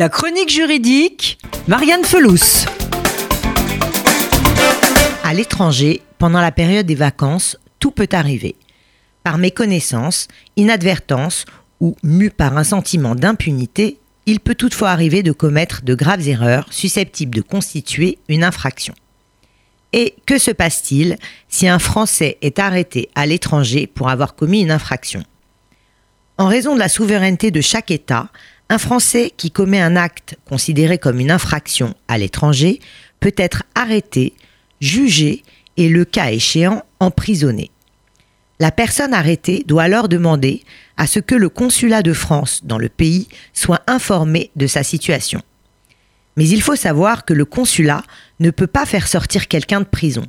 La chronique juridique, Marianne Felousse. À l'étranger, pendant la période des vacances, tout peut arriver. Par méconnaissance, inadvertance ou mû par un sentiment d'impunité, il peut toutefois arriver de commettre de graves erreurs susceptibles de constituer une infraction. Et que se passe-t-il si un Français est arrêté à l'étranger pour avoir commis une infraction ? En raison de la souveraineté de chaque État, un Français qui commet un acte considéré comme une infraction à l'étranger peut être arrêté, jugé et, le cas échéant, emprisonné. La personne arrêtée doit alors demander à ce que le consulat de France dans le pays soit informé de sa situation. Mais il faut savoir que le consulat ne peut pas faire sortir quelqu'un de prison.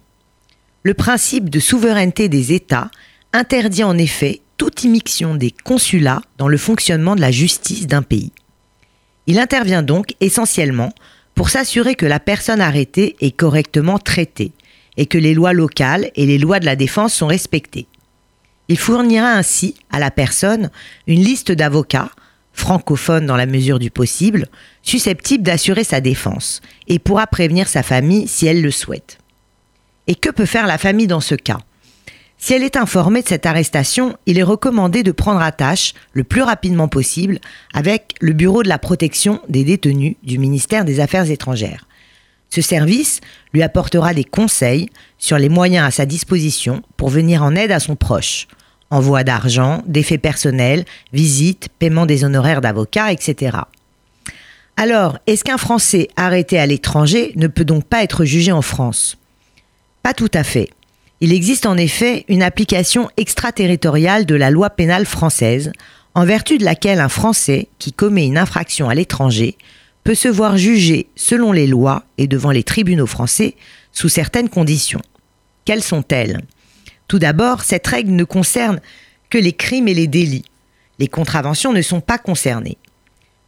Le principe de souveraineté des États interdit en effet toute immixtion des consulats dans le fonctionnement de la justice d'un pays. Il intervient donc essentiellement pour s'assurer que la personne arrêtée est correctement traitée et que les lois locales et les lois de la défense sont respectées. Il fournira ainsi à la personne une liste d'avocats, francophones dans la mesure du possible, susceptibles d'assurer sa défense et pourra prévenir sa famille si elle le souhaite. Et que peut faire la famille dans ce cas ? Si elle est informée de cette arrestation, il est recommandé de prendre attache le plus rapidement possible avec le Bureau de la protection des détenus du ministère des Affaires étrangères. Ce service lui apportera des conseils sur les moyens à sa disposition pour venir en aide à son proche. Envoi d'argent, défait personnel, visite, paiement des honoraires d'avocat, etc. Alors, est-ce qu'un Français arrêté à l'étranger ne peut donc pas être jugé en France ? Pas tout à fait. Il existe en effet une application extraterritoriale de la loi pénale française, en vertu de laquelle un Français qui commet une infraction à l'étranger peut se voir jugé selon les lois et devant les tribunaux français sous certaines conditions. Quelles sont-elles ? Tout d'abord, cette règle ne concerne que les crimes et les délits. Les contraventions ne sont pas concernées.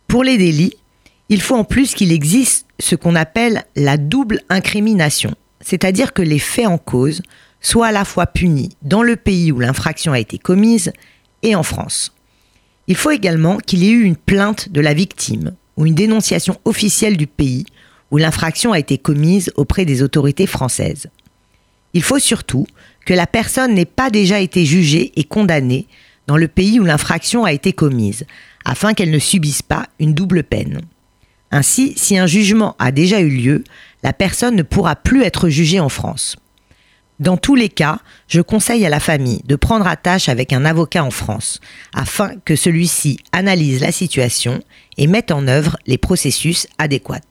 Pour les délits, il faut en plus qu'il existe ce qu'on appelle la double incrimination, c'est-à-dire que les faits en cause soit à la fois puni dans le pays où l'infraction a été commise et en France. Il faut également qu'il y ait eu une plainte de la victime ou une dénonciation officielle du pays où l'infraction a été commise auprès des autorités françaises. Il faut surtout que la personne n'ait pas déjà été jugée et condamnée dans le pays où l'infraction a été commise, afin qu'elle ne subisse pas une double peine. Ainsi, si un jugement a déjà eu lieu, la personne ne pourra plus être jugée en France. Dans tous les cas, je conseille à la famille de prendre attache avec un avocat en France, afin que celui-ci analyse la situation et mette en œuvre les processus adéquats.